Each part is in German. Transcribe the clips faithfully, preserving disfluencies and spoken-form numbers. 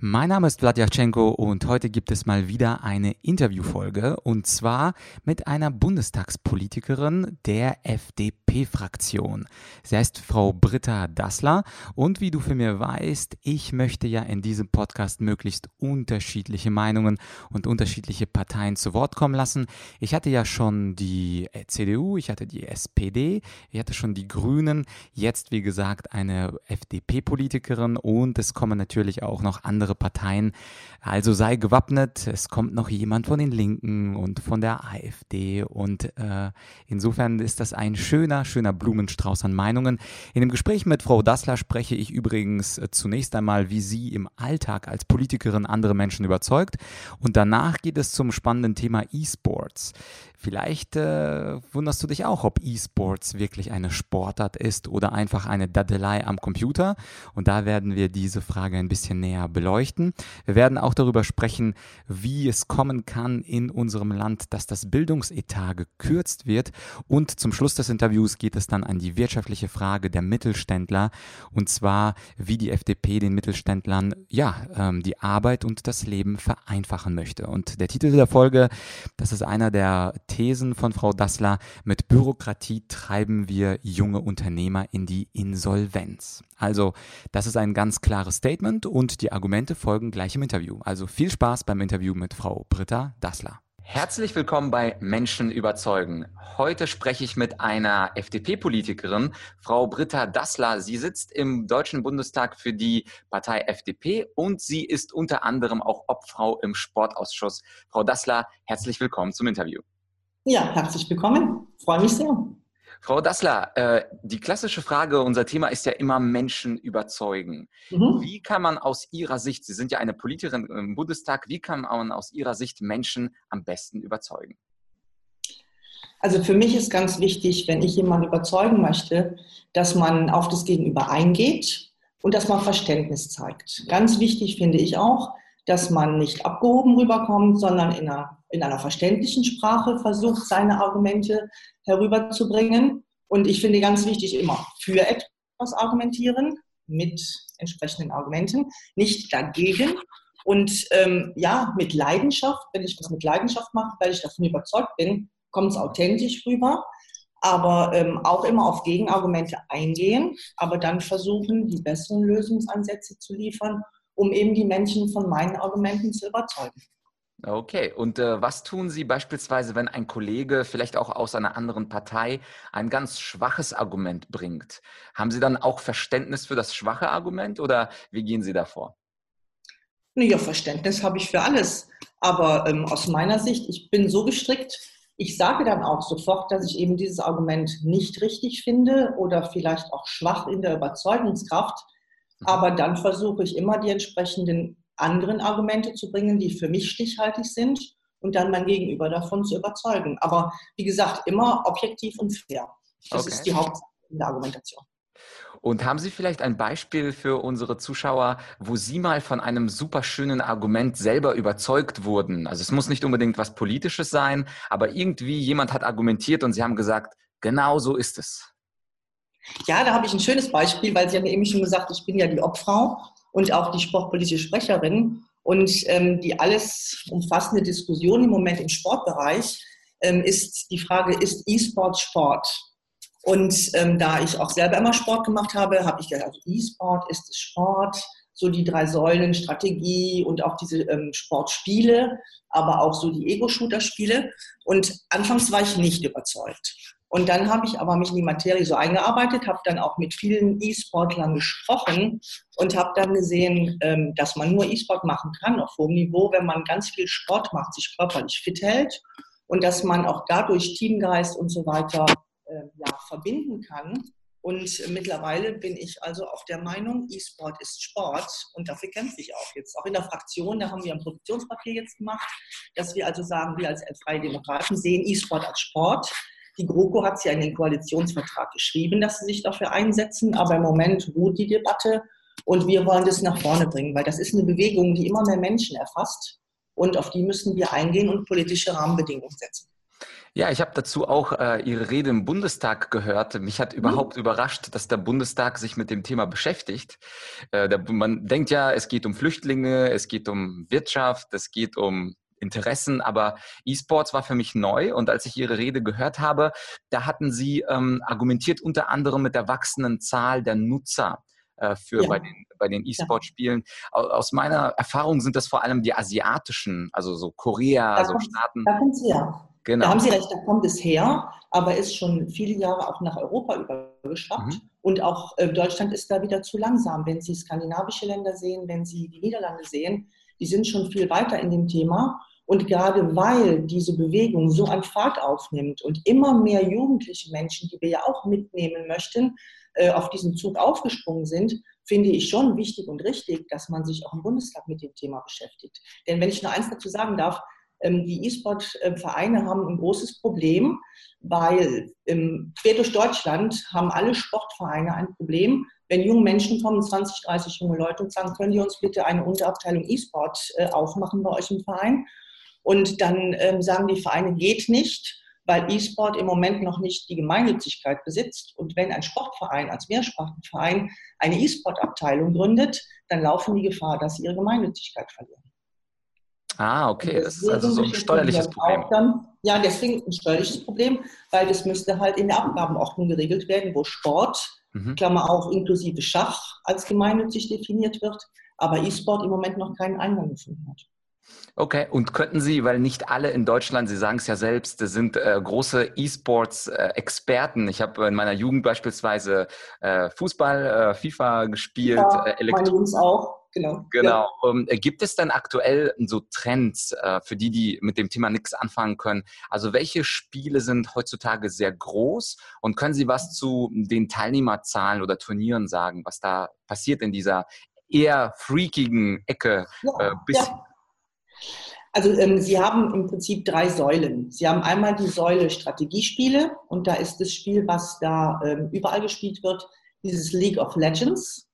Mein Name ist Vladiavchenko und heute gibt es mal wieder eine Interviewfolge und zwar mit einer Bundestagspolitikerin der F D P-Fraktion. Sie heißt Frau Britta Dassler und wie du von mir weißt, ich möchte ja in diesem Podcast möglichst unterschiedliche Meinungen und unterschiedliche Parteien zu Wort kommen lassen. Ich hatte ja schon die C D U, ich hatte die S P D, ich hatte schon die Grünen, jetzt wie gesagt eine F D P-Politikerin und es kommen natürlich auch noch andere Parteien. Also sei gewappnet, es kommt noch jemand von den Linken und von der A f D und äh, insofern ist das ein schöner, schöner Blumenstrauß an Meinungen. In dem Gespräch mit Frau Dassler spreche ich übrigens zunächst einmal, wie sie im Alltag als Politikerin andere Menschen überzeugt und danach geht es zum spannenden Thema E-Sports. Vielleicht äh, wunderst du dich auch, ob E-Sports wirklich eine Sportart ist oder einfach eine Daddelei am Computer. Und da werden wir diese Frage ein bisschen näher beleuchten. Wir werden auch darüber sprechen, wie es kommen kann in unserem Land, dass das Bildungsetat gekürzt wird. Und zum Schluss des Interviews geht es dann an die wirtschaftliche Frage der Mittelständler. Und zwar, wie die F D P den Mittelständlern ja, ähm, die Arbeit und das Leben vereinfachen möchte. Und der Titel der Folge, das ist einer der Thesen von Frau Dassler, mit Bürokratie treiben wir junge Unternehmer in die Insolvenz. Also, das ist ein ganz klares Statement und die Argumente folgen gleich im Interview. Also viel Spaß beim Interview mit Frau Britta Dassler. Herzlich willkommen bei Menschen überzeugen. Heute spreche ich mit einer F D P-Politikerin, Frau Britta Dassler. Sie sitzt im Deutschen Bundestag für die Partei F D P und sie ist unter anderem auch Obfrau im Sportausschuss. Frau Dassler, herzlich willkommen zum Interview. Ja, herzlich willkommen. Freue mich sehr. Frau Dassler, äh, die klassische Frage, unser Thema ist ja immer Menschen überzeugen. Mhm. Wie kann man aus Ihrer Sicht, Sie sind ja eine Politikerin im Bundestag, wie kann man aus Ihrer Sicht Menschen am besten überzeugen? Also für mich ist ganz wichtig, wenn ich jemanden überzeugen möchte, dass man auf das Gegenüber eingeht und dass man Verständnis zeigt. Ganz wichtig finde ich auch, dass man nicht abgehoben rüberkommt, sondern in einer, in einer verständlichen Sprache versucht, seine Argumente herüberzubringen. Und ich finde ganz wichtig, immer für etwas argumentieren, mit entsprechenden Argumenten, nicht dagegen. Und ähm, ja, mit Leidenschaft, wenn ich was mit Leidenschaft mache, weil ich davon überzeugt bin, kommt es authentisch rüber. Aber ähm, auch immer auf Gegenargumente eingehen, aber dann versuchen, die besseren Lösungsansätze zu liefern, um eben die Menschen von meinen Argumenten zu überzeugen. Okay, und äh, was tun Sie beispielsweise, wenn ein Kollege vielleicht auch aus einer anderen Partei ein ganz schwaches Argument bringt? Haben Sie dann auch Verständnis für das schwache Argument oder wie gehen Sie da vor? Naja, Verständnis habe ich für alles. Aber ähm, aus meiner Sicht, ich bin so gestrickt, ich sage dann auch sofort, dass ich eben dieses Argument nicht richtig finde oder vielleicht auch schwach in der Überzeugungskraft. Aber dann versuche ich immer, die entsprechenden anderen Argumente zu bringen, die für mich stichhaltig sind und dann mein Gegenüber davon zu überzeugen. Aber wie gesagt, immer objektiv und fair. Das okay. ist die Hauptsache in der Argumentation. Und haben Sie vielleicht ein Beispiel für unsere Zuschauer, wo Sie mal von einem super schönen Argument selber überzeugt wurden? Also es muss nicht unbedingt was Politisches sein, aber irgendwie jemand hat argumentiert und Sie haben gesagt, genau so ist es. Ja, da habe ich ein schönes Beispiel, weil Sie haben ja eben schon gesagt, ich bin ja die Obfrau und auch die sportpolitische Sprecherin und ähm, die alles umfassende Diskussion im Moment im Sportbereich ähm, ist die Frage, ist E-Sport Sport? Und ähm, da ich auch selber immer Sport gemacht habe, habe ich gesagt, also E-Sport ist Sport, so die drei Säulen, Strategie und auch diese ähm, Sportspiele, aber auch so die Ego-Shooter-Spiele und anfangs war ich nicht überzeugt. Und dann habe ich aber mich in die Materie so eingearbeitet, habe dann auch mit vielen E-Sportlern gesprochen und habe dann gesehen, dass man nur E-Sport machen kann auf hohem Niveau, wenn man ganz viel Sport macht, sich körperlich fit hält und dass man auch dadurch Teamgeist und so weiter ja, verbinden kann. Und mittlerweile bin ich also auch der Meinung, E-Sport ist Sport und dafür kämpfe ich auch jetzt. Auch in der Fraktion, da haben wir ein Positionspapier jetzt gemacht, dass wir also sagen, wir als Freie Demokraten sehen E-Sport als Sport. Die GroKo hat ja in den Koalitionsvertrag geschrieben, dass sie sich dafür einsetzen, aber im Moment ruht die Debatte und wir wollen das nach vorne bringen, weil das ist eine Bewegung, die immer mehr Menschen erfasst und auf die müssen wir eingehen und politische Rahmenbedingungen setzen. Ja, ich habe dazu auch äh, Ihre Rede im Bundestag gehört. Mich hat überhaupt mhm. überrascht, dass der Bundestag sich mit dem Thema beschäftigt. Äh, der, man denkt ja, es geht um Flüchtlinge, es geht um Wirtschaft, es geht um Interessen, aber E-Sports war für mich neu, und als ich Ihre Rede gehört habe, da hatten Sie ähm, argumentiert unter anderem mit der wachsenden Zahl der Nutzer äh, für ja. bei den, bei den E-Sport-Spielen. Aus meiner Erfahrung sind das vor allem die asiatischen, also so Korea, da so kommt, Staaten. Da kommt sie ja. Genau. Da haben Sie recht, da kommt es her, aber ist schon viele Jahre auch nach Europa übergeschwappt. Mhm. Und auch äh, Deutschland ist da wieder zu langsam. Wenn Sie skandinavische Länder sehen, wenn Sie die Niederlande sehen, die sind schon viel weiter in dem Thema. Und gerade weil diese Bewegung so an Fahrt aufnimmt und immer mehr jugendliche Menschen, die wir ja auch mitnehmen möchten, auf diesen Zug aufgesprungen sind, finde ich schon wichtig und richtig, dass man sich auch im Bundestag mit dem Thema beschäftigt. Denn wenn ich nur eins dazu sagen darf, die E-Sport-Vereine haben ein großes Problem, weil quer durch Deutschland haben alle Sportvereine ein Problem, wenn junge Menschen kommen, zwanzig, dreißig junge Leute, und sagen, können die uns bitte eine Unterabteilung E-Sport aufmachen bei euch im Verein? Und dann ähm, sagen die Vereine, geht nicht, weil E-Sport im Moment noch nicht die Gemeinnützigkeit besitzt. Und wenn ein Sportverein als Mehrsprachenverein eine E-Sport-Abteilung gründet, dann laufen die Gefahr, dass sie ihre Gemeinnützigkeit verlieren. Ah, okay. Das ist also so ein steuerliches Problem. Dann, ja, deswegen ein steuerliches Problem, weil das müsste halt in der Abgabenordnung geregelt werden, wo Sport, mhm. Klammer auf, inklusive Schach, als gemeinnützig definiert wird, aber E-Sport im Moment noch keinen Eingang gefunden hat. Okay, und könnten Sie, weil nicht alle in Deutschland, Sie sagen es ja selbst, sind äh, große E-Sports-Experten. Äh, ich habe in meiner Jugend beispielsweise äh, Fußball, äh, FIFA gespielt. Ja, äh, meine Jungs auch, genau. Genau. Ja. Ähm, gibt es denn aktuell so Trends äh, für die, die mit dem Thema nichts anfangen können? Also welche Spiele sind heutzutage sehr groß, und können Sie was zu den Teilnehmerzahlen oder Turnieren sagen, was da passiert in dieser eher freakigen Ecke? Ja, äh, bis ja. Also ähm, Sie haben im Prinzip drei Säulen. Sie haben einmal die Säule Strategiespiele, und da ist das Spiel, was da ähm, überall gespielt wird, dieses League of Legends.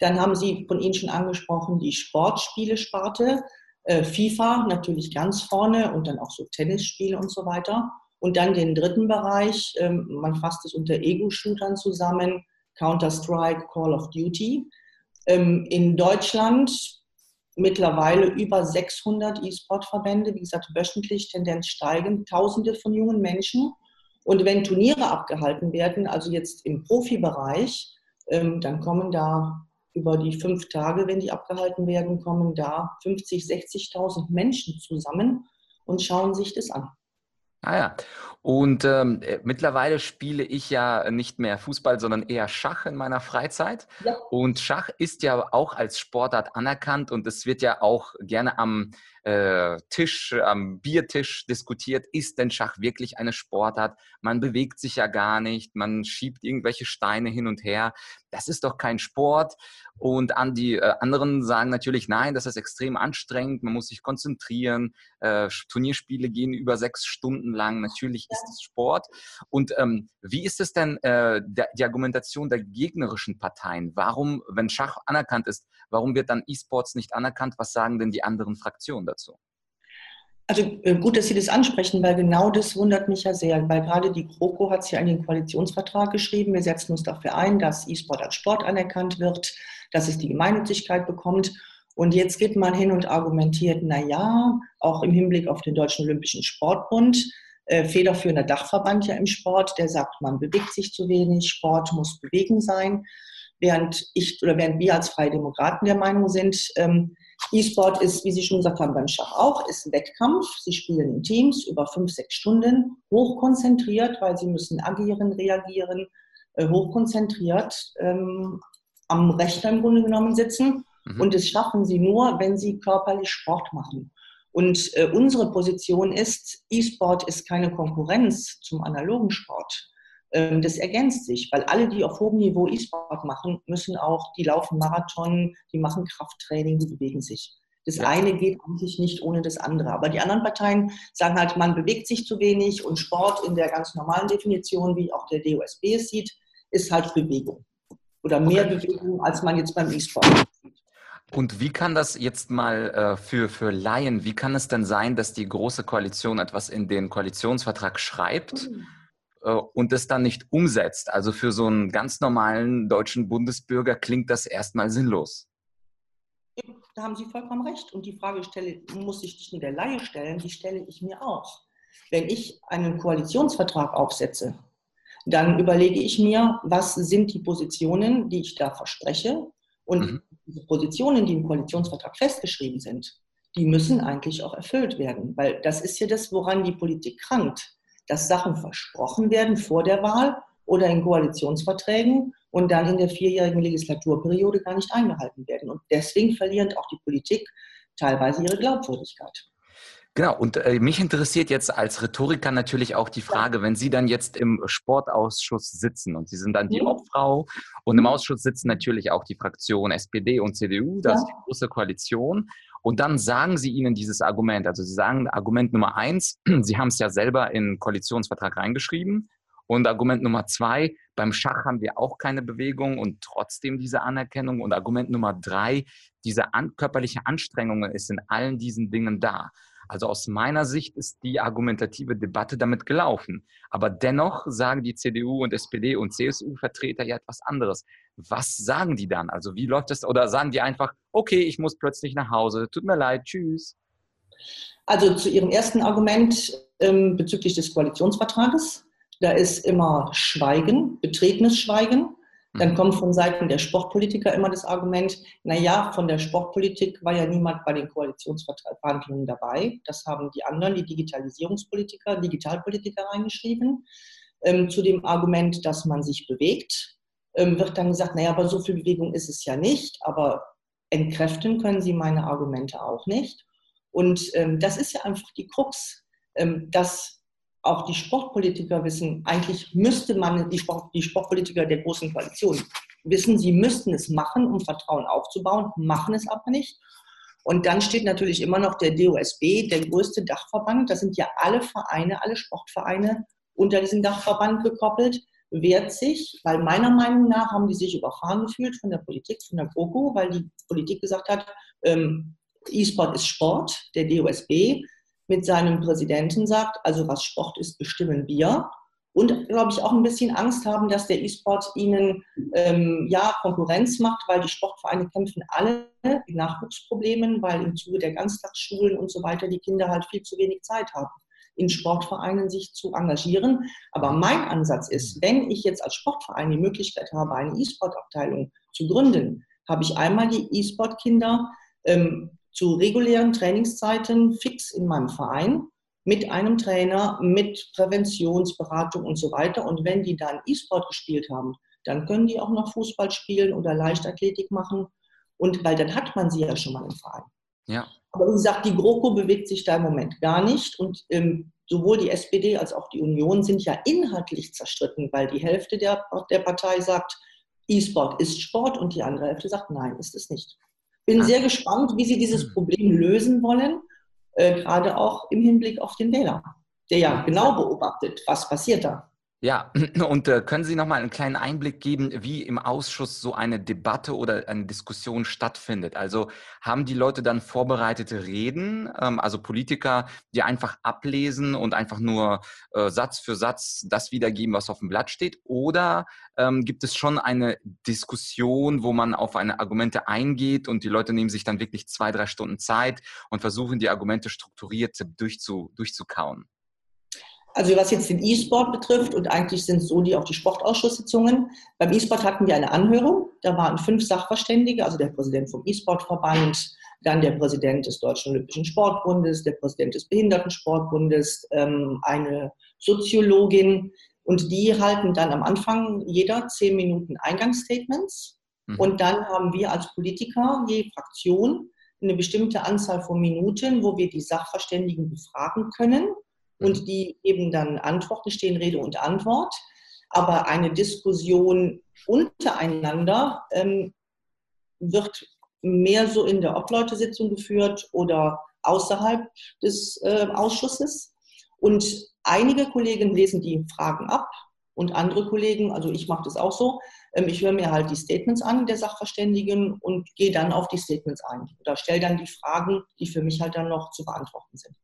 Dann haben Sie von Ihnen schon angesprochen die Sportspiele-Sparte, äh, FIFA natürlich ganz vorne, und dann auch so Tennisspiele und so weiter. Und dann den dritten Bereich, ähm, man fasst es unter Ego-Shootern zusammen, Counter-Strike, Call of Duty. Ähm, in Deutschland mittlerweile über sechshundert E-Sport-Verbände, wie gesagt, wöchentlich, Tendenz steigend, Tausende von jungen Menschen. Und wenn Turniere abgehalten werden, also jetzt im Profibereich, dann kommen da über die fünf Tage, wenn die abgehalten werden, kommen da fünfzig, sechzigtausend Menschen zusammen und schauen sich das an. Ah ja, und ähm, mittlerweile spiele ich ja nicht mehr Fußball, sondern eher Schach in meiner Freizeit. Ja. Und Schach ist ja auch als Sportart anerkannt, und es wird ja auch gerne am äh, Tisch, am Biertisch diskutiert, ist denn Schach wirklich eine Sportart? Man bewegt sich ja gar nicht, man schiebt irgendwelche Steine hin und her. Das ist doch kein Sport. Und an die äh, anderen sagen natürlich, nein, das ist extrem anstrengend, man muss sich konzentrieren, äh, Turnierspiele gehen über sechs Stunden lang, natürlich ja. ist es Sport. Und ähm, wie ist es denn äh, der, die Argumentation der gegnerischen Parteien? Warum, wenn Schach anerkannt ist, warum wird dann E-Sports nicht anerkannt? Was sagen denn die anderen Fraktionen dazu? Also äh, gut, dass Sie das ansprechen, weil genau das wundert mich ja sehr, weil gerade die GroKo hat es ja in den Koalitionsvertrag geschrieben, wir setzen uns dafür ein, dass E-Sport als Sport anerkannt wird, dass es die Gemeinnützigkeit bekommt. Und jetzt geht man hin und argumentiert, naja, auch im Hinblick auf den Deutschen Olympischen Sportbund, äh, federführender Dachverband ja im Sport, der sagt, man bewegt sich zu wenig, Sport muss Bewegung sein. Während ich oder während wir als Freie Demokraten der Meinung sind, ähm, E-Sport ist, wie Sie schon gesagt haben, beim Schach auch, ist ein Wettkampf. Sie spielen in Teams über fünf, sechs Stunden, hochkonzentriert, weil sie müssen agieren, reagieren, äh, hochkonzentriert, ähm, am Rechner im Grunde genommen sitzen. Mhm. Und das schaffen sie nur, wenn sie körperlich Sport machen. Und äh, unsere Position ist, E-Sport ist keine Konkurrenz zum analogen Sport. Ähm, das ergänzt sich, weil alle, die auf hohem Niveau E-Sport machen, müssen auch, die laufen Marathon, die machen Krafttraining, die bewegen sich. Das ja. eine geht eigentlich nicht ohne das andere. Aber die anderen Parteien sagen halt, man bewegt sich zu wenig, und Sport in der ganz normalen Definition, wie auch der D O S B es sieht, ist halt Bewegung. Oder mehr okay. Bewegung, als man jetzt beim E-Sport. Und wie kann das jetzt mal äh, für, für Laien, wie kann es denn sein, dass die Große Koalition etwas in den Koalitionsvertrag schreibt mhm. äh, und es dann nicht umsetzt? Also für so einen ganz normalen deutschen Bundesbürger klingt das erstmal sinnlos. Da haben Sie vollkommen recht. Und die Frage stelle, muss ich nicht nur der Laie stellen, die stelle ich mir auch. Wenn ich einen Koalitionsvertrag aufsetze, dann überlege ich mir, was sind die Positionen, die ich da verspreche. Und mhm. diese Positionen, die im Koalitionsvertrag festgeschrieben sind, die müssen eigentlich auch erfüllt werden. Weil das ist ja das, woran die Politik krankt. Dass Sachen versprochen werden vor der Wahl oder in Koalitionsverträgen und dann in der vierjährigen Legislaturperiode gar nicht eingehalten werden. Und deswegen verlieren auch die Politik teilweise ihre Glaubwürdigkeit. Genau, und äh, mich interessiert jetzt als Rhetoriker natürlich auch die Frage, wenn Sie dann jetzt im Sportausschuss sitzen und Sie sind dann die Obfrau und im Ausschuss sitzen natürlich auch die Fraktionen S P D und C D U, das ist die Große Koalition, und dann sagen Sie ihnen dieses Argument, also Sie sagen Argument Nummer eins, Sie haben es ja selber in den Koalitionsvertrag reingeschrieben, und Argument Nummer zwei, beim Schach haben wir auch keine Bewegung und trotzdem diese Anerkennung, und Argument Nummer drei, diese an, körperliche Anstrengung ist in allen diesen Dingen da. Also aus meiner Sicht ist die argumentative Debatte damit gelaufen. Aber dennoch sagen die C D U und S P D und C S U-Vertreter ja etwas anderes. Was sagen die dann? Also wie läuft das? Oder sagen die einfach, okay, ich muss plötzlich nach Hause, tut mir leid, tschüss. Also zu Ihrem ersten Argument ähm, bezüglich des Koalitionsvertrages, da ist immer Schweigen, betretenes Schweigen. Dann kommt von Seiten der Sportpolitiker immer das Argument, naja, von der Sportpolitik war ja niemand bei den Koalitionsverhandlungen dabei. Das haben die anderen, die Digitalisierungspolitiker, Digitalpolitiker reingeschrieben. Ähm, zu dem Argument, dass man sich bewegt, ähm, wird dann gesagt, naja, aber so viel Bewegung ist es ja nicht, aber entkräften können Sie meine Argumente auch nicht. Und ähm, das ist ja einfach die Krux, ähm, dass auch die Sportpolitiker wissen, eigentlich müsste man, die, Sport, die Sportpolitiker der Großen Koalition wissen, sie müssten es machen, um Vertrauen aufzubauen, machen es aber nicht. Und dann steht natürlich immer noch der D O S B, der größte Dachverband, da sind ja alle Vereine, alle Sportvereine unter diesen Dachverband gekoppelt, wehrt sich, weil meiner Meinung nach haben die sich überfahren gefühlt von der Politik, von der GroKo, weil die Politik gesagt hat, ähm, E-Sport ist Sport, der D O S B mit seinem Präsidenten sagt, also was Sport ist, bestimmen wir. Und, glaube ich, auch ein bisschen Angst haben, dass der E-Sport ihnen ähm, ja, Konkurrenz macht, weil die Sportvereine kämpfen alle mit Nachwuchsproblemen, weil im Zuge der Ganztagsschulen und so weiter die Kinder halt viel zu wenig Zeit haben, in Sportvereinen sich zu engagieren. Aber mein Ansatz ist, wenn ich jetzt als Sportverein die Möglichkeit habe, eine E-Sport-Abteilung zu gründen, habe ich einmal die E-Sport-Kinder ähm, zu regulären Trainingszeiten fix in meinem Verein mit einem Trainer, mit Präventionsberatung und so weiter. Und wenn die dann E-Sport gespielt haben, dann können die auch noch Fußball spielen oder Leichtathletik machen. Und weil dann hat man sie ja schon mal im Verein. Ja. Aber wie gesagt, die GroKo bewegt sich da im Moment gar nicht. Und ähm, sowohl die S P D als auch die Union sind ja inhaltlich zerstritten, weil die Hälfte der, der Partei sagt, E-Sport ist Sport, und die andere Hälfte sagt, nein, ist es nicht. Ich bin sehr gespannt, wie Sie dieses Problem lösen wollen, äh, gerade auch im Hinblick auf den Wähler, der ja genau beobachtet, was passiert da. Ja, und äh, können Sie noch mal einen kleinen Einblick geben, wie im Ausschuss so eine Debatte oder eine Diskussion stattfindet? Also haben die Leute dann vorbereitete Reden, ähm, also Politiker, die einfach ablesen und einfach nur äh, Satz für Satz das wiedergeben, was auf dem Blatt steht? Oder ähm, gibt es schon eine Diskussion, wo man auf eine Argumente eingeht und die Leute nehmen sich dann wirklich zwei, drei Stunden Zeit und versuchen, die Argumente strukturiert durchzu, durchzukauen? Also was jetzt den E-Sport betrifft, und eigentlich sind es so die auch die Sportausschusssitzungen. Beim E-Sport hatten wir eine Anhörung, da waren fünf Sachverständige, also der Präsident vom E-Sport-Verband, dann der Präsident des Deutschen Olympischen Sportbundes, der Präsident des Behindertensportbundes, eine Soziologin, und die halten dann am Anfang jeder zehn Minuten Eingangsstatements, mhm. und dann haben wir als Politiker je Fraktion eine bestimmte Anzahl von Minuten, wo wir die Sachverständigen befragen können. Und die geben dann Antworten, stehen Rede und Antwort. Aber eine Diskussion untereinander ähm, wird mehr so in der Obleutesitzung geführt oder außerhalb des äh, Ausschusses. Und einige Kollegen lesen die Fragen ab und andere Kollegen, also ich mache das auch so, ich höre mir halt die Statements an der Sachverständigen und gehe dann auf die Statements ein oder stelle dann die Fragen, die für mich halt dann noch zu beantworten sind.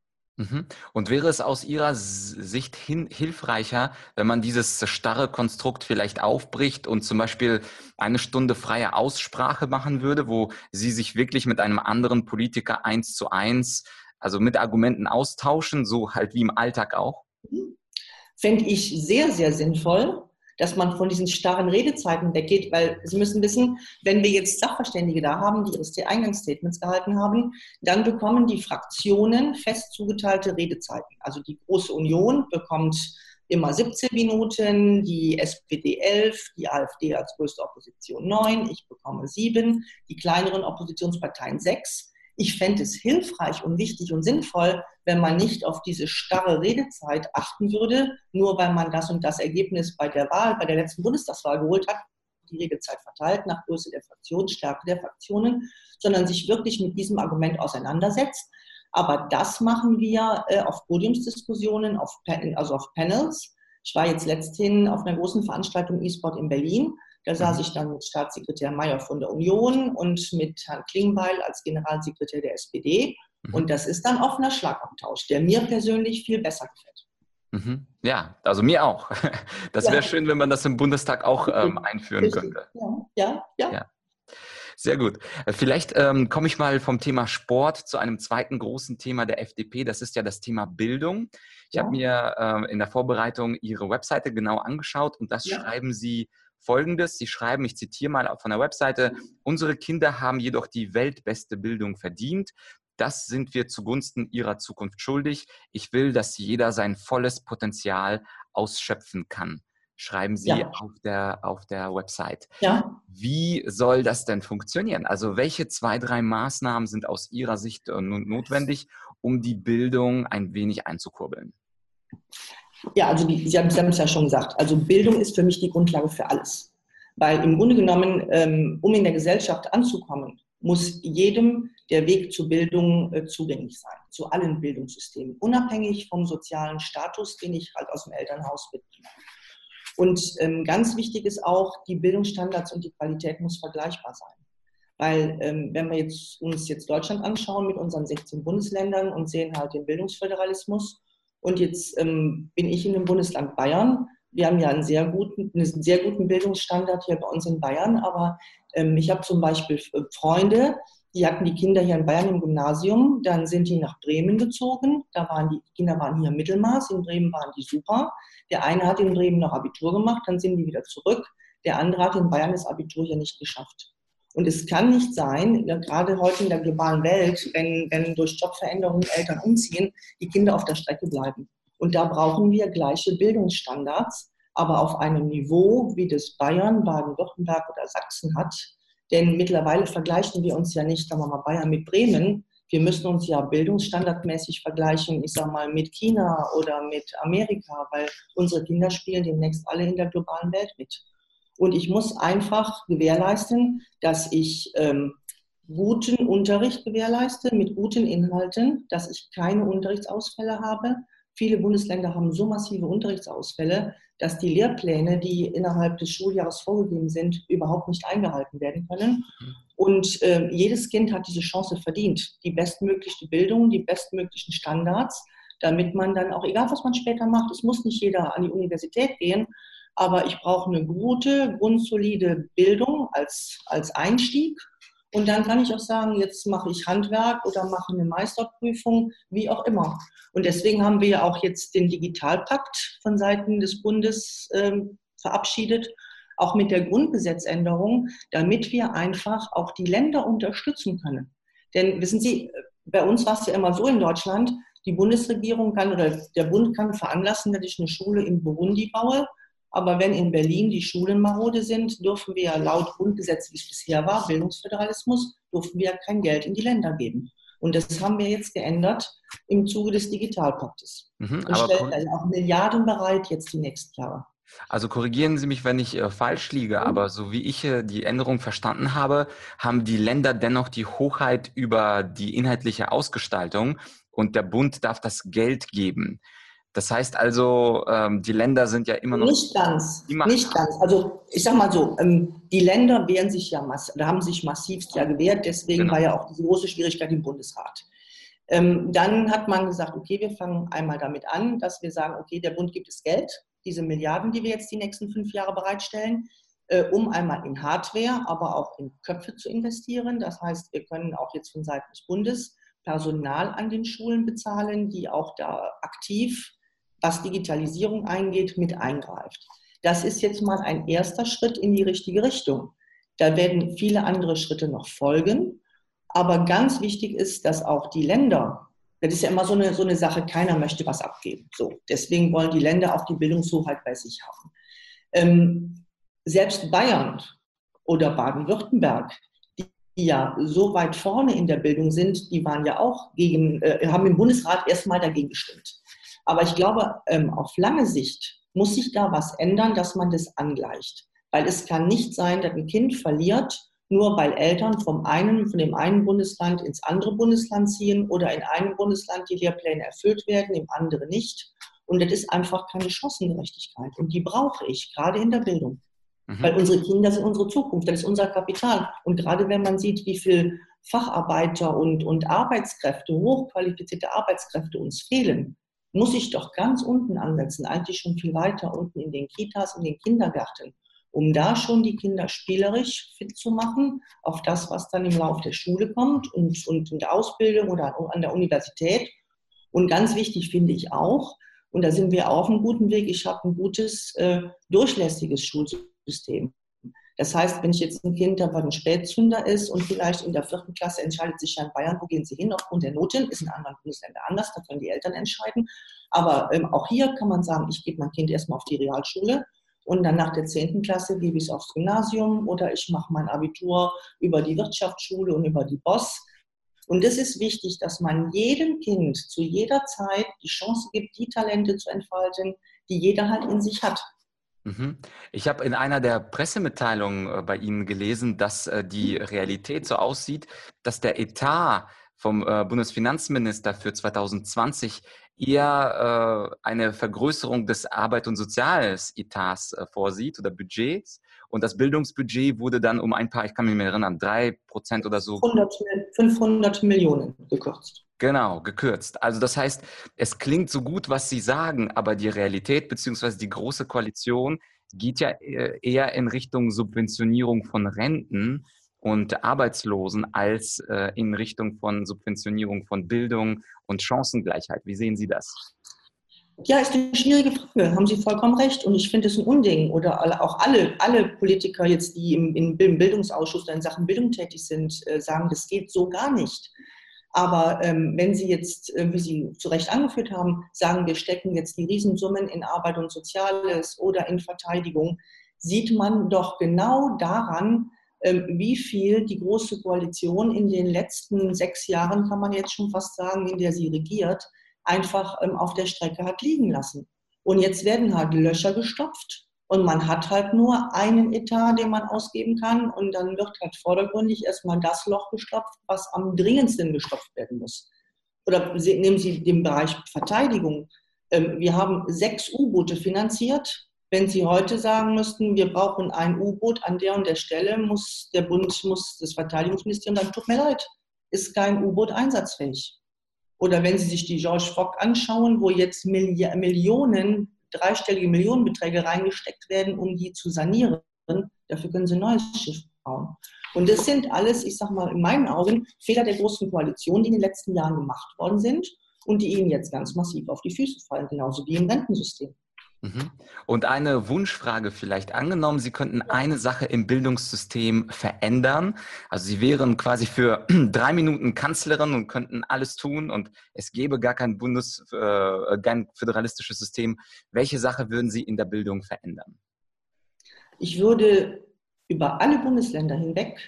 Und wäre es aus Ihrer Sicht hin, hilfreicher, wenn man dieses starre Konstrukt vielleicht aufbricht und zum Beispiel eine Stunde freie Aussprache machen würde, wo Sie sich wirklich mit einem anderen Politiker eins zu eins, also mit Argumenten austauschen, so halt wie im Alltag auch? Fände ich sehr, sehr sinnvoll, dass man von diesen starren Redezeiten weggeht, weil Sie müssen wissen, wenn wir jetzt Sachverständige da haben, die ihre Eingangsstatements gehalten haben, dann bekommen die Fraktionen fest zugeteilte Redezeiten. Also die Große Union bekommt immer siebzehn Minuten, die S P D elf, die AfD als größte Opposition neun, ich bekomme sieben, die kleineren Oppositionsparteien sechs. Ich fände es hilfreich und wichtig und sinnvoll, wenn man nicht auf diese starre Redezeit achten würde, nur weil man das und das Ergebnis bei der Wahl, bei der letzten Bundestagswahl geholt hat, die Redezeit verteilt nach Größe der Fraktionen, Stärke der Fraktionen, sondern sich wirklich mit diesem Argument auseinandersetzt. Aber das machen wir äh, auf Podiumsdiskussionen, auf, also auf Panels. Ich war jetzt letzthin auf einer großen Veranstaltung E-Sport in Berlin. Da saß ich dann mit Staatssekretär Meier von der Union und mit Herrn Klingbeil als Generalsekretär der S P D. Mhm. Und das ist dann offener Schlagabtausch, der mir persönlich viel besser gefällt. Mhm. Ja, also mir auch. Das wäre ja schön, wenn man das im Bundestag auch ähm, einführen Richtig. könnte. Ja, ja, ja. ja. Sehr gut. Vielleicht ähm, komme ich mal vom Thema Sport zu einem zweiten großen Thema der F D P. Das ist ja das Thema Bildung. Ich ja. habe mir äh, in der Vorbereitung Ihre Webseite genau angeschaut und das ja. schreiben Sie Folgendes. Sie schreiben, ich zitiere mal von der Webseite, unsere Kinder haben jedoch die weltbeste Bildung verdient. Das sind wir zugunsten ihrer Zukunft schuldig. Ich will, dass jeder sein volles Potenzial ausschöpfen kann. Schreiben Sie ja. auf der, auf der Website. Ja. Wie soll das denn funktionieren? Also welche zwei, drei Maßnahmen sind aus Ihrer Sicht notwendig, um die Bildung ein wenig einzukurbeln? Ja, also die, Sie haben es ja schon gesagt, also Bildung ist für mich die Grundlage für alles. Weil im Grunde genommen, ähm, um in der Gesellschaft anzukommen, muss jedem der Weg zur Bildung äh, zugänglich sein, zu allen Bildungssystemen, unabhängig vom sozialen Status, den ich halt aus dem Elternhaus mitbringe. Und ähm, ganz wichtig ist auch, die Bildungsstandards und die Qualität muss vergleichbar sein. Weil ähm, wenn wir jetzt, uns jetzt Deutschland anschauen mit unseren sechzehn Bundesländern und sehen halt den Bildungsföderalismus, und jetzt ähm, bin ich in dem Bundesland Bayern. Wir haben ja einen sehr guten, einen sehr guten Bildungsstandard hier bei uns in Bayern. Aber ähm, ich habe zum Beispiel Freunde, die hatten die Kinder hier in Bayern im Gymnasium. Dann sind die nach Bremen gezogen. Da waren die, die Kinder waren hier im Mittelmaß. In Bremen waren die super. Der eine hat in Bremen noch Abitur gemacht. Dann sind die wieder zurück. Der andere hat in Bayern das Abitur hier nicht geschafft. Und es kann nicht sein, gerade heute in der globalen Welt, wenn, wenn durch Jobveränderungen Eltern umziehen, die Kinder auf der Strecke bleiben. Und da brauchen wir gleiche Bildungsstandards, aber auf einem Niveau, wie das Bayern, Baden-Württemberg oder Sachsen hat. Denn mittlerweile vergleichen wir uns ja nicht, sagen wir mal, Bayern mit Bremen. Wir müssen uns ja bildungsstandardmäßig vergleichen, ich sage mal, mit China oder mit Amerika, weil unsere Kinder spielen demnächst alle in der globalen Welt mit. Und ich muss einfach gewährleisten, dass ich ähm, guten Unterricht gewährleiste mit guten Inhalten, dass ich keine Unterrichtsausfälle habe. Viele Bundesländer haben so massive Unterrichtsausfälle, dass die Lehrpläne, die innerhalb des Schuljahres vorgegeben sind, überhaupt nicht eingehalten werden können. Und äh, jedes Kind hat diese Chance verdient. Die bestmögliche Bildung, die bestmöglichen Standards, damit man dann auch, egal was man später macht, es muss nicht jeder an die Universität gehen, aber ich brauche eine gute, grundsolide Bildung als, als Einstieg. Und dann kann ich auch sagen, jetzt mache ich Handwerk oder mache eine Meisterprüfung, wie auch immer. Und deswegen haben wir ja auch jetzt den Digitalpakt von Seiten des Bundes ähm, verabschiedet, auch mit der Grundgesetzänderung, damit wir einfach auch die Länder unterstützen können. Denn wissen Sie, bei uns war es ja immer so in Deutschland, die Bundesregierung kann oder der Bund kann veranlassen, dass ich eine Schule in Burundi baue. Aber wenn in Berlin die Schulen marode sind, dürfen wir laut Grundgesetz, wie es bisher war, Bildungsföderalismus, dürfen wir kein Geld in die Länder geben. Und das haben wir jetzt geändert im Zuge des Digitalpaktes. Mhm, und stellen da ja auch Milliarden bereit jetzt die nächsten Jahre. Also korrigieren Sie mich, wenn ich äh, falsch liege, mhm. aber so wie ich äh, die Änderung verstanden habe, haben die Länder dennoch die Hoheit über die inhaltliche Ausgestaltung und der Bund darf das Geld geben. Das heißt also, ähm, die Länder sind ja immer noch... Nicht ganz, nicht ganz. Also ich sag mal so, ähm, die Länder wehren sich ja mass- haben sich massivst ja gewehrt, deswegen genau. war ja auch diese große Schwierigkeit im Bundesrat. Ähm, dann hat man gesagt, okay, wir fangen einmal damit an, dass wir sagen, okay, der Bund gibt es Geld, diese Milliarden, die wir jetzt die nächsten fünf Jahre bereitstellen, äh, um einmal in Hardware, aber auch in Köpfe zu investieren. Das heißt, wir können auch jetzt von Seiten des Bundes Personal an den Schulen bezahlen, die auch da aktiv, was Digitalisierung eingeht, mit eingreift. Das ist jetzt mal ein erster Schritt in die richtige Richtung. Da werden viele andere Schritte noch folgen. Aber ganz wichtig ist, dass auch die Länder, das ist ja immer so eine, so eine Sache, keiner möchte was abgeben. So, deswegen wollen die Länder auch die Bildungshoheit bei sich haben. Ähm, selbst Bayern oder Baden-Württemberg, die ja so weit vorne in der Bildung sind, die waren ja auch gegen, äh, haben im Bundesrat erstmal dagegen gestimmt. Aber ich glaube, auf lange Sicht muss sich da was ändern, dass man das angleicht. Weil es kann nicht sein, dass ein Kind verliert, nur weil Eltern vom einen, von dem einen Bundesland ins andere Bundesland ziehen oder in einem Bundesland die Lehrpläne erfüllt werden, im anderen nicht. Und das ist einfach keine Chancengerechtigkeit. Und die brauche ich, gerade in der Bildung. Mhm. Weil unsere Kinder sind unsere Zukunft, das ist unser Kapital. Und gerade wenn man sieht, wie viel Facharbeiter und, und Arbeitskräfte, hochqualifizierte Arbeitskräfte uns fehlen, muss ich doch ganz unten ansetzen, eigentlich schon viel weiter unten in den Kitas, in den Kindergärten, um da schon die Kinder spielerisch fit zu machen auf das, was dann im Laufe der Schule kommt und, und in der Ausbildung oder an der Universität. Und ganz wichtig finde ich auch, und da sind wir auf einem guten Weg, ich habe ein gutes, äh, durchlässiges Schulsystem. Das heißt, wenn ich jetzt ein Kind habe, ein Spätzünder ist und vielleicht in der vierten Klasse entscheidet sich ja in Bayern, wo gehen sie hin, aufgrund der Noten, ist in anderen Bundesländern anders, da können die Eltern entscheiden. Aber ähm, auch hier kann man sagen, ich gebe mein Kind erstmal auf die Realschule und dann nach der zehnten Klasse gebe ich es aufs Gymnasium oder ich mache mein Abitur über die Wirtschaftsschule und über die B O S. Und es ist wichtig, dass man jedem Kind zu jeder Zeit die Chance gibt, die Talente zu entfalten, die jeder halt in sich hat. Ich habe in einer der Pressemitteilungen bei Ihnen gelesen, dass die Realität so aussieht, dass der Etat vom Bundesfinanzminister für zwanzig zwanzig eher eine Vergrößerung des Arbeit- und Soziales-Etats vorsieht oder Budgets. Und das Bildungsbudget wurde dann um ein paar, ich kann mich nicht mehr erinnern, drei Prozent oder so. fünfhundert Millionen gekürzt. Genau, gekürzt. Also das heißt, es klingt so gut, was Sie sagen, aber die Realität bzw. die Große Koalition geht ja eher in Richtung Subventionierung von Renten und Arbeitslosen als in Richtung von Subventionierung von Bildung und Chancengleichheit. Wie sehen Sie das? Ja, ist eine schwierige Frage. Haben Sie vollkommen recht. Und ich finde es ein Unding. Oder auch alle, alle Politiker jetzt, die im, im Bildungsausschuss oder in Sachen Bildung tätig sind, sagen, das geht so gar nicht. Aber ähm, wenn Sie jetzt, äh, wie Sie zu Recht angeführt haben, sagen, wir stecken jetzt die Riesensummen in Arbeit und Soziales oder in Verteidigung, sieht man doch genau daran, ähm, wie viel die Große Koalition in den letzten sechs Jahren, kann man jetzt schon fast sagen, in der sie regiert, einfach ähm, auf der Strecke hat liegen lassen. Und jetzt werden halt Löcher gestopft und man hat halt nur einen Etat, den man ausgeben kann und dann wird halt vordergründig erstmal das Loch gestopft, was am dringendsten gestopft werden muss. Oder nehmen Sie den Bereich Verteidigung. Wir haben sechs U-Boote finanziert. Wenn Sie heute sagen müssten, wir brauchen ein U-Boot an der und der Stelle, muss der Bund, muss das Verteidigungsministerium sagen, tut mir leid, ist kein U-Boot einsatzfähig. Oder wenn Sie sich die Gorch Fock anschauen, wo jetzt Millionen, dreistellige Millionenbeträge reingesteckt werden, um die zu sanieren. Dafür können sie ein neues Schiff bauen. Und das sind alles, ich sag mal, in meinen Augen Fehler der Großen Koalition, die in den letzten Jahren gemacht worden sind und die ihnen jetzt ganz massiv auf die Füße fallen, genauso wie im Rentensystem. Und eine Wunschfrage vielleicht. Angenommen, Sie könnten eine Sache im Bildungssystem verändern. Also Sie wären quasi für drei Minuten Kanzlerin und könnten alles tun und es gäbe gar kein Bundes, äh, kein föderalistisches System. Welche Sache würden Sie in der Bildung verändern? Ich würde über alle Bundesländer hinweg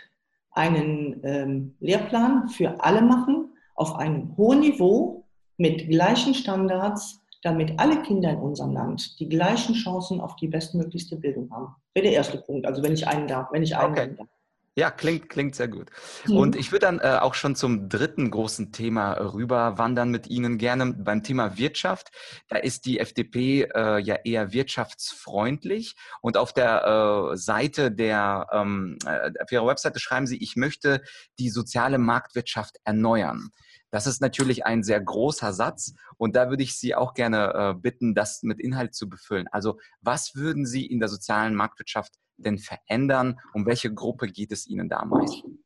einen ähm, Lehrplan für alle machen, auf einem hohen Niveau, mit gleichen Standards, damit alle Kinder in unserem Land die gleichen Chancen auf die bestmöglichste Bildung haben. Wäre der erste Punkt, also wenn ich einen darf, wenn ich einen okay. darf. Ja, klingt, klingt sehr gut. Mhm. Und ich würde dann äh, auch schon zum dritten großen Thema rüber wandern mit Ihnen gerne beim Thema Wirtschaft. Da ist die F D P äh, ja eher wirtschaftsfreundlich und auf der äh, Seite der, ähm, auf Ihrer Webseite schreiben Sie, ich möchte die soziale Marktwirtschaft erneuern. Das ist natürlich ein sehr großer Satz und da würde ich Sie auch gerne äh, bitten, das mit Inhalt zu befüllen. Also was würden Sie in der sozialen Marktwirtschaft denn verändern? Um welche Gruppe geht es Ihnen da am meisten?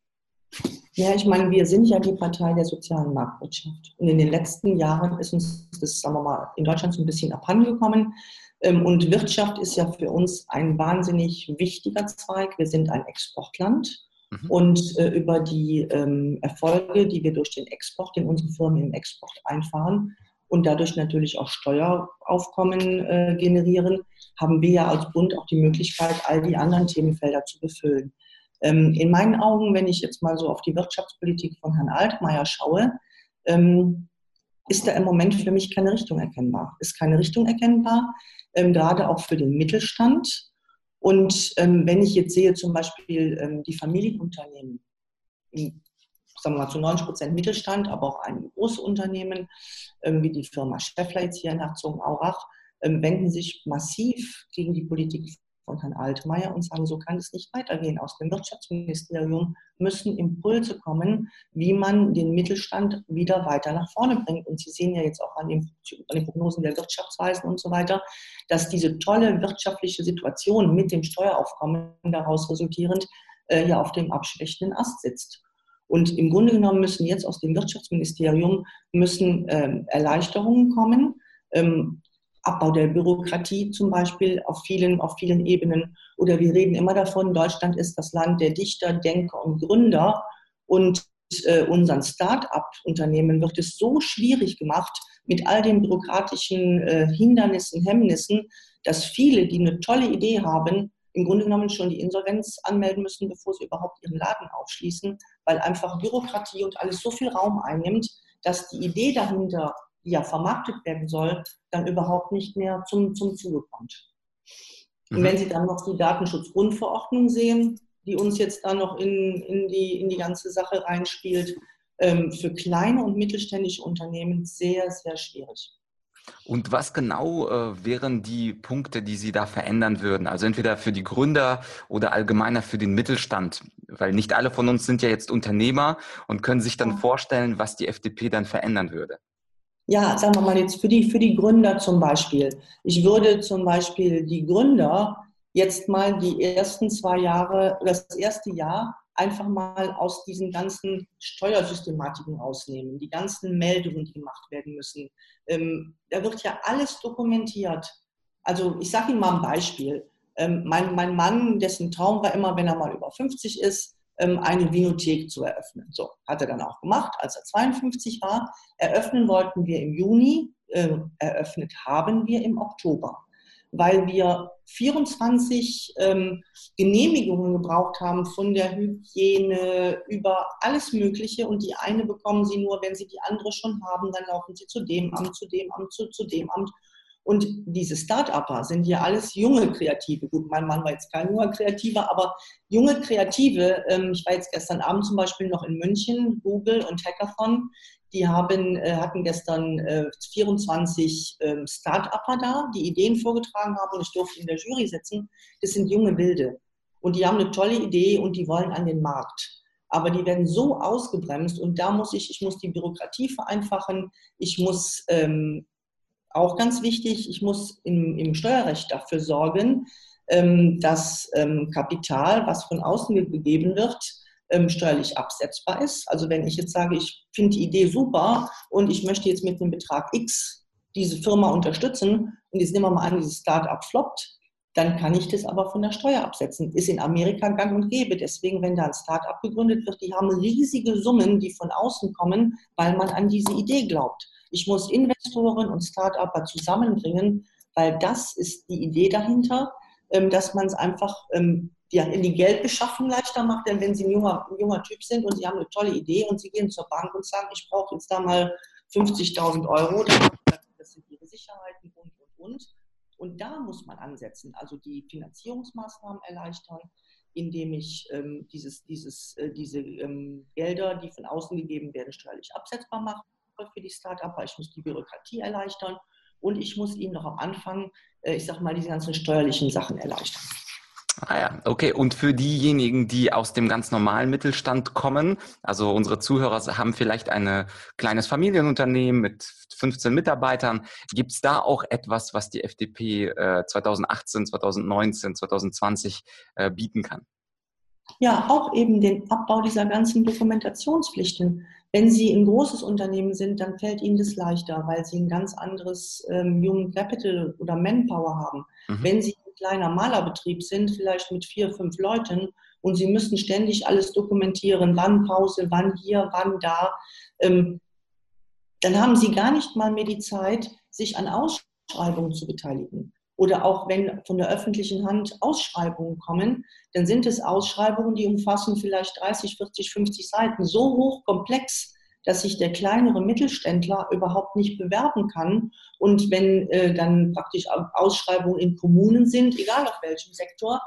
Ja, ich meine, wir sind ja die Partei der sozialen Marktwirtschaft. Und in den letzten Jahren ist uns das, sagen wir mal, in Deutschland so ein bisschen abhandengekommen. Und Wirtschaft ist ja für uns ein wahnsinnig wichtiger Zweig. Wir sind ein Exportland. Mhm. Und äh, über die ähm, Erfolge, die wir durch den Export, den unsere Firmen im Export einfahren und dadurch natürlich auch Steueraufkommen äh, generieren, haben wir ja als Bund auch die Möglichkeit, all die anderen Themenfelder zu befüllen. Ähm, in meinen Augen, wenn ich jetzt mal so auf die Wirtschaftspolitik von Herrn Altmaier schaue, ähm, ist da im Moment für mich keine Richtung erkennbar. Ist keine Richtung erkennbar, ähm, gerade auch für den Mittelstand. Und ähm, wenn ich jetzt sehe, zum Beispiel ähm, die Familienunternehmen, die, sagen wir mal zu neunzig Prozent Mittelstand, aber auch einige große Unternehmen, ähm, wie die Firma Schäffler jetzt hier in Herzogenaurach, ähm, wenden sich massiv gegen die Politik von Herrn Altmaier und sagen, so kann es nicht weitergehen. Aus dem Wirtschaftsministerium müssen Impulse kommen, wie man den Mittelstand wieder weiter nach vorne bringt. Und Sie sehen ja jetzt auch an den, an den Prognosen der Wirtschaftsweisen und so weiter, dass diese tolle wirtschaftliche Situation mit dem Steueraufkommen daraus resultierend äh, ja auf dem abschwächenden Ast sitzt. Und im Grunde genommen müssen jetzt aus dem Wirtschaftsministerium müssen ähm, Erleichterungen kommen, ähm, Abbau der Bürokratie zum Beispiel auf vielen, auf vielen Ebenen. Oder wir reden immer davon, Deutschland ist das Land der Dichter, Denker und Gründer. Und äh, unseren Start-up-Unternehmen wird es so schwierig gemacht mit all den bürokratischen äh, Hindernissen, Hemmnissen, dass viele, die eine tolle Idee haben, im Grunde genommen schon die Insolvenz anmelden müssen, bevor sie überhaupt ihren Laden aufschließen, weil einfach Bürokratie und alles so viel Raum einnimmt, dass die Idee dahinter, die ja vermarktet werden soll, dann überhaupt nicht mehr zum, zum Zuge kommt. Mhm. Und wenn Sie dann noch die Datenschutzgrundverordnung sehen, die uns jetzt dann noch in, in, die, in die ganze Sache reinspielt, ähm, für kleine und mittelständische Unternehmen sehr, sehr schwierig. Und was genau äh, wären die Punkte, die Sie da verändern würden? Also entweder für die Gründer oder allgemeiner für den Mittelstand, weil nicht alle von uns sind ja jetzt Unternehmer und können sich dann vorstellen, was die F D P dann verändern würde. Ja, sagen wir mal jetzt für die, für die Gründer zum Beispiel. Ich würde zum Beispiel die Gründer jetzt mal die ersten zwei Jahre, das erste Jahr einfach mal aus diesen ganzen Steuersystematiken ausnehmen, die ganzen Meldungen, die gemacht werden müssen. Ähm, da wird ja alles dokumentiert. Also ich sage Ihnen mal ein Beispiel. Ähm, mein, mein Mann, dessen Traum war immer, wenn er mal über fünfzig ist, eine Vinothek zu eröffnen. So, hat er dann auch gemacht, als er zweiundfünfzig war. Eröffnen wollten wir im Juni, äh, eröffnet haben wir im Oktober, weil wir vierundzwanzig ähm, Genehmigungen gebraucht haben von der Hygiene über alles Mögliche und die eine bekommen sie nur, wenn sie die andere schon haben, dann laufen sie zu dem Amt, zu dem Amt, zu, zu dem Amt. Und diese Start-Upper sind ja alles junge Kreative. Gut, mein Mann war jetzt kein junger Kreativer, aber junge Kreative, ich war jetzt gestern Abend zum Beispiel noch in München, Google und Hackathon, die haben, hatten gestern vierundzwanzig Start-Upper da, die Ideen vorgetragen haben und ich durfte in der Jury sitzen. Das sind junge Wilde und die haben eine tolle Idee und die wollen an den Markt. Aber die werden so ausgebremst und da muss ich, ich muss die Bürokratie vereinfachen, ich muss... Ähm, Auch ganz wichtig, ich muss im, im Steuerrecht dafür sorgen, ähm, dass ähm, Kapital, was von außen gegeben wird, ähm, steuerlich absetzbar ist. Also wenn ich jetzt sage, ich finde die Idee super und ich möchte jetzt mit einem Betrag X diese Firma unterstützen und jetzt nehmen wir mal an, dieses Start-up floppt, dann kann ich das aber von der Steuer absetzen. Ist in Amerika gang und gäbe. Deswegen, wenn da ein Start-up gegründet wird, die haben riesige Summen, die von außen kommen, weil man an diese Idee glaubt. Ich muss Investoren und Start-Upper zusammenbringen, weil das ist die Idee dahinter, dass man es einfach in die Geldbeschaffung leichter macht. Denn wenn Sie ein junger, ein junger Typ sind und Sie haben eine tolle Idee und Sie gehen zur Bank und sagen, ich brauche jetzt da mal fünfzigtausend Euro, das sind Ihre Sicherheiten und, und, und. Und da muss man ansetzen, also die Finanzierungsmaßnahmen erleichtern, indem ich ähm, dieses, dieses, äh, diese ähm, Gelder, die von außen gegeben werden, steuerlich absetzbar mache für die Start-up, weil ich muss die Bürokratie erleichtern und ich muss ihnen noch am Anfang, äh, ich sag mal, diese ganzen steuerlichen Sachen erleichtern. Ah ja, okay. Und für diejenigen, die aus dem ganz normalen Mittelstand kommen, also unsere Zuhörer haben vielleicht ein kleines Familienunternehmen mit fünfzehn Mitarbeitern, gibt es da auch etwas, was die F D P äh, zweitausendachtzehn, zweitausendneunzehn, zweitausendzwanzig äh, bieten kann? Ja, auch eben den Abbau dieser ganzen Dokumentationspflichten. Wenn Sie ein großes Unternehmen sind, dann fällt Ihnen das leichter, weil Sie ein ganz anderes ähm, Human Capital oder Manpower haben. Mhm. Wenn Sie ein kleiner Malerbetrieb sind, vielleicht mit vier, fünf Leuten und Sie müssen ständig alles dokumentieren, wann Pause, wann hier, wann da, ähm, dann haben Sie gar nicht mal mehr die Zeit, sich an Ausschreibungen zu beteiligen. Oder auch wenn von der öffentlichen Hand Ausschreibungen kommen, dann sind es Ausschreibungen, die umfassen vielleicht dreißig, vierzig, fünfzig Seiten. So hochkomplex, dass sich der kleinere Mittelständler überhaupt nicht bewerben kann. Und wenn äh, dann praktisch Ausschreibungen in Kommunen sind, egal auf welchem Sektor,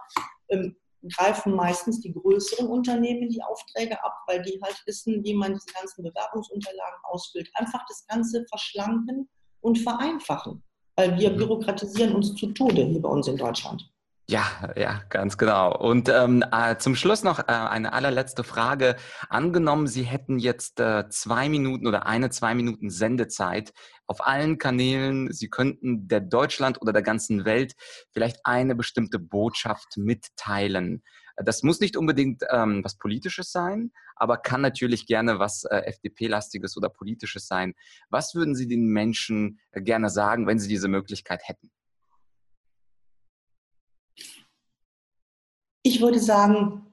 ähm, greifen meistens die größeren Unternehmen die Aufträge ab, weil die halt wissen, wie man diese ganzen Bewerbungsunterlagen ausfüllt. Einfach das Ganze verschlanken und vereinfachen. Weil wir bürokratisieren uns zu Tode hier bei uns in Deutschland. Ja, ja, ganz genau. Und ähm, äh, zum Schluss noch äh, eine allerletzte Frage. Angenommen, Sie hätten jetzt äh, zwei Minuten oder eine, zwei Minuten Sendezeit auf allen Kanälen. Sie könnten der Deutschland oder der ganzen Welt vielleicht eine bestimmte Botschaft mitteilen. Das muss nicht unbedingt ähm, was Politisches sein, aber kann natürlich gerne was äh, F D P-lastiges oder Politisches sein. Was würden Sie den Menschen äh, gerne sagen, wenn Sie diese Möglichkeit hätten? Ich würde sagen,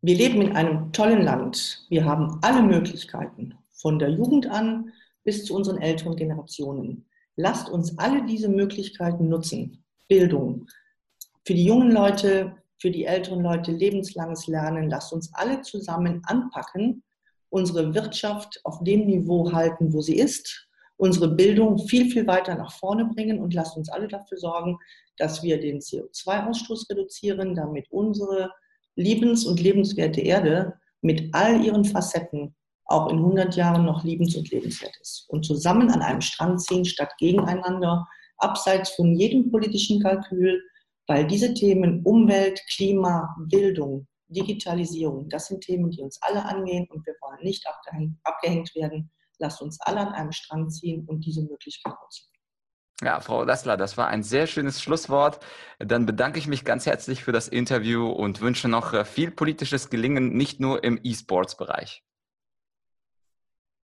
wir leben in einem tollen Land. Wir haben alle Möglichkeiten, von der Jugend an bis zu unseren älteren Generationen. Lasst uns alle diese Möglichkeiten nutzen. Bildung. Für die jungen Leute, für die älteren Leute, lebenslanges Lernen. Lasst uns alle zusammen anpacken, unsere Wirtschaft auf dem Niveau halten, wo sie ist, unsere Bildung viel, viel weiter nach vorne bringen und lasst uns alle dafür sorgen, dass wir den C O zwei Ausstoß reduzieren, damit unsere liebens- und lebenswerte Erde mit all ihren Facetten auch in hundert Jahren noch liebens- und lebenswert ist. Und zusammen an einem Strang ziehen, statt gegeneinander, abseits von jedem politischen Kalkül, weil diese Themen Umwelt, Klima, Bildung, Digitalisierung, das sind Themen, die uns alle angehen und wir wollen nicht abgehängt werden. Lasst uns alle an einem Strang ziehen und diese Möglichkeit nutzen. Ja, Frau Dassler, das war ein sehr schönes Schlusswort. Dann bedanke ich mich ganz herzlich für das Interview und wünsche noch viel politisches Gelingen, nicht nur im E-Sports-Bereich.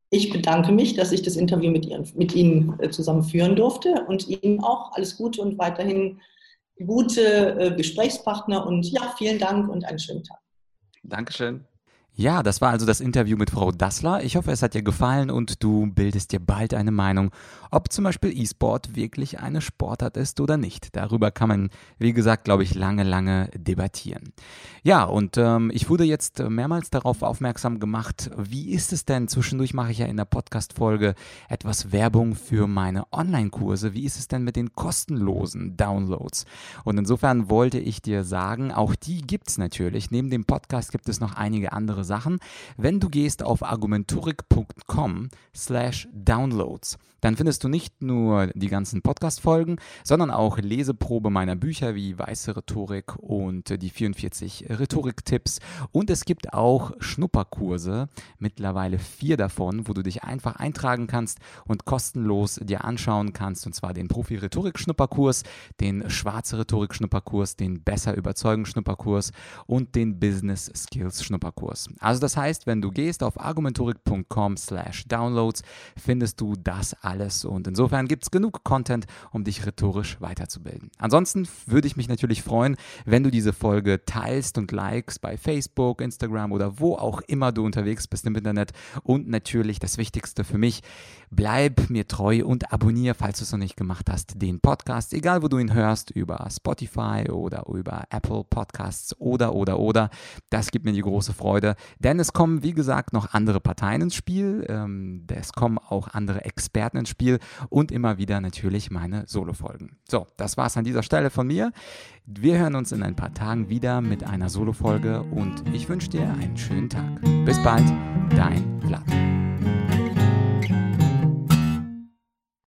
Ich bedanke mich, dass ich das Interview mit Ihnen, mit Ihnen zusammen führen durfte und Ihnen auch alles Gute und weiterhin gute Gesprächspartner. Und ja, vielen Dank und einen schönen Tag. Dankeschön. Ja, das war also das Interview mit Frau Dassler. Ich hoffe, es hat dir gefallen und du bildest dir bald eine Meinung, ob zum Beispiel E-Sport wirklich eine Sportart ist oder nicht. Darüber kann man, wie gesagt, glaube ich, lange, lange debattieren. Ja, und ähm, ich wurde jetzt mehrmals darauf aufmerksam gemacht, wie ist es denn, zwischendurch mache ich ja in der Podcast-Folge etwas Werbung für meine Online-Kurse, wie ist es denn mit den kostenlosen Downloads? Und insofern wollte ich dir sagen, auch die gibt es natürlich. Neben dem Podcast gibt es noch einige andere Sachen. Wenn du gehst auf argumentorik punkt com slash downloads, dann findest du nicht nur die ganzen Podcast-Folgen, sondern auch Leseprobe meiner Bücher wie Weiße Rhetorik und die vierundvierzig Rhetoriktipps. Und es gibt auch Schnupperkurse, mittlerweile vier davon, wo du dich einfach eintragen kannst und kostenlos dir anschauen kannst, und zwar den Profi-Rhetorik-Schnupperkurs, den Schwarze-Rhetorik-Schnupperkurs, den Besser-Überzeugen-Schnupperkurs und den Business-Skills-Schnupperkurs. Also das heißt, wenn du gehst auf argumentorik punkt com slash downloads, findest du das alles und insofern gibt es genug Content, um dich rhetorisch weiterzubilden. Ansonsten würde ich mich natürlich freuen, wenn du diese Folge teilst und likest bei Facebook, Instagram oder wo auch immer du unterwegs bist im Internet und natürlich das Wichtigste für mich, bleib mir treu und abonniere, falls du es noch nicht gemacht hast, den Podcast, egal wo du ihn hörst, über Spotify oder über Apple Podcasts oder, oder, oder. Das gibt mir die große Freude. Denn es kommen, wie gesagt, noch andere Parteien ins Spiel. Es kommen auch andere Experten offenen Spiel und immer wieder natürlich meine Solo-Folgen. So, das war's an dieser Stelle von mir. Wir hören uns in ein paar Tagen wieder mit einer Solo-Folge und ich wünsche dir einen schönen Tag. Bis bald, dein Vlad.